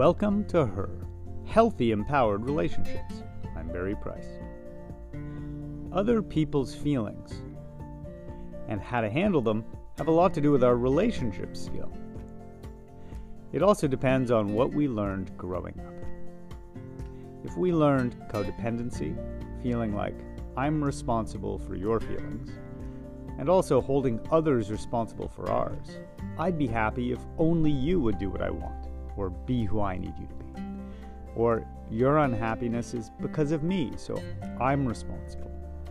Welcome to HER, Healthy Empowered Relationships. I'm Barry Price. Other people's feelings and how to handle them have a lot to do with our relationship skill. It also depends on what we learned growing up. If we learned codependency, feeling like I'm responsible for your feelings, and also holding others responsible for ours, I'd be happy if only you would do what I want, or be who I need you to be. Or your unhappiness is because of me, so I'm responsible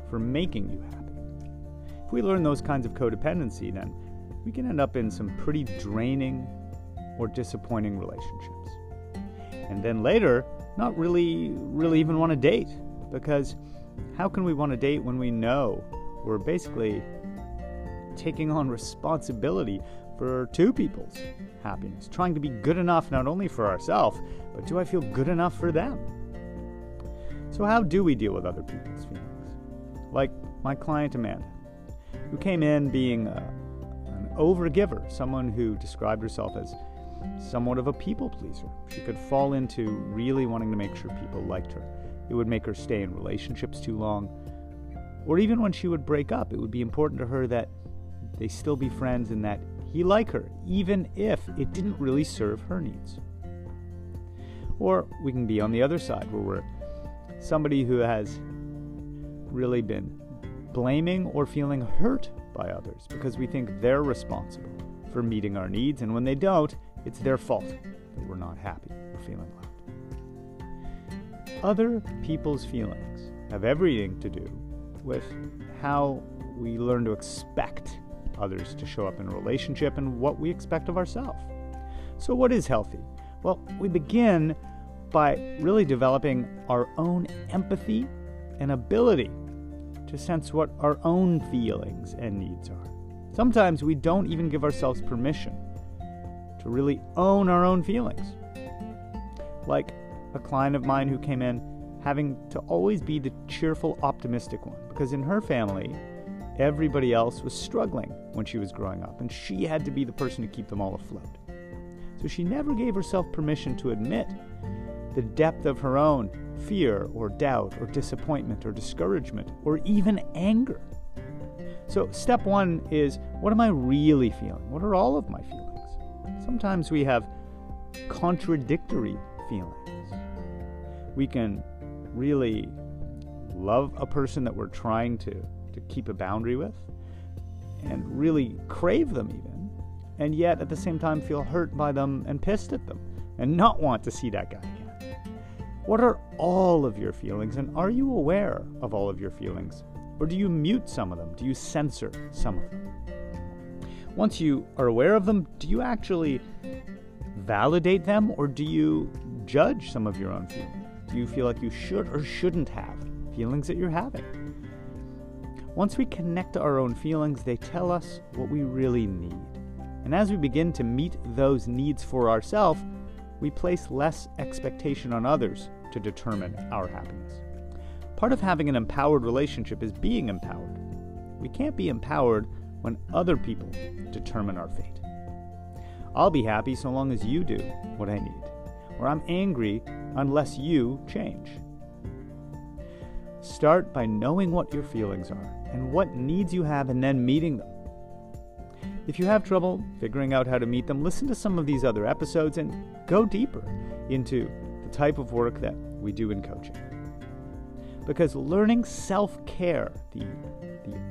for making you happy. If we learn those kinds of codependency, then we can end up in some pretty draining or disappointing relationships. And then later, not really even want to date, because how can we want to date when we know we're basically taking on responsibility for two people's happiness, trying to be good enough not only for ourselves, but do I feel good enough for them? So how do we deal with other people's feelings? Like my client Amanda, who came in being an overgiver, someone who described herself as somewhat of a people pleaser. She could fall into really wanting to make sure people liked her. It would make her stay in relationships too long, or even when she would break up, it would be important to her that they still be friends and that he like her, even if it didn't really serve her needs. Or we can be on the other side, where we're somebody who has really been blaming or feeling hurt by others because we think they're responsible for meeting our needs, and when they don't, it's their fault that we're not happy or feeling loved. Other people's feelings have everything to do with how we learn to expect others to show up in a relationship and what we expect of ourselves. So what is healthy? Well, we begin by really developing our own empathy and ability to sense what our own feelings and needs are. Sometimes we don't even give ourselves permission to really own our own feelings. Like a client of mine who came in having to always be the cheerful, optimistic one, because in her family, everybody else was struggling when she was growing up, and she had to be the person to keep them all afloat. So she never gave herself permission to admit the depth of her own fear or doubt or disappointment or discouragement or even anger. So step one is, what am I really feeling? What are all of my feelings? Sometimes we have contradictory feelings. We can really love a person that we're trying to keep a boundary with, and really crave them even, and yet at the same time feel hurt by them and pissed at them and not want to see that guy again. What are all of your feelings, and are you aware of all of your feelings, or do you mute some of them? Do you censor some of them? Once you are aware of them, do you actually validate them, or do you judge some of your own feelings? Do you feel like you should or shouldn't have feelings that you're having? Once we connect to our own feelings, they tell us what we really need. And as we begin to meet those needs for ourselves, we place less expectation on others to determine our happiness. Part of having an empowered relationship is being empowered. We can't be empowered when other people determine our fate. I'll be happy so long as you do what I need, or I'm angry unless you change. Start by knowing what your feelings are and what needs you have, and then meeting them. If you have trouble figuring out how to meet them, listen to some of these other episodes and go deeper into the type of work that we do in coaching. Because learning self-care, the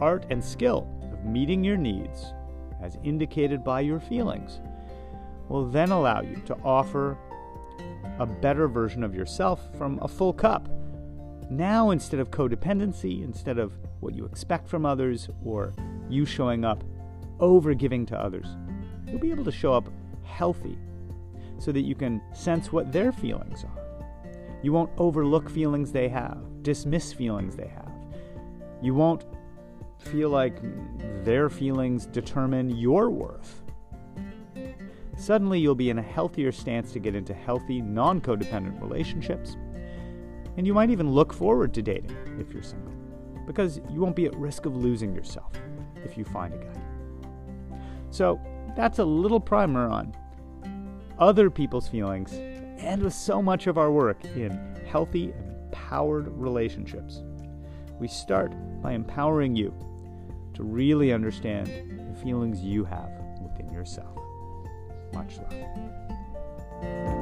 art and skill of meeting your needs as indicated by your feelings, will then allow you to offer a better version of yourself from a full cup. Now, instead of codependency, instead of what you expect from others or you showing up over-giving to others, you'll be able to show up healthy so that you can sense what their feelings are. You won't overlook feelings they have, dismiss feelings they have. You won't feel like their feelings determine your worth. Suddenly, you'll be in a healthier stance to get into healthy, non-codependent relationships. And you might even look forward to dating if you're single, because you won't be at risk of losing yourself if you find a guy. So that's a little primer on other people's feelings and with so much of our work in healthy and empowered relationships. We start by empowering you to really understand the feelings you have within yourself. Much love.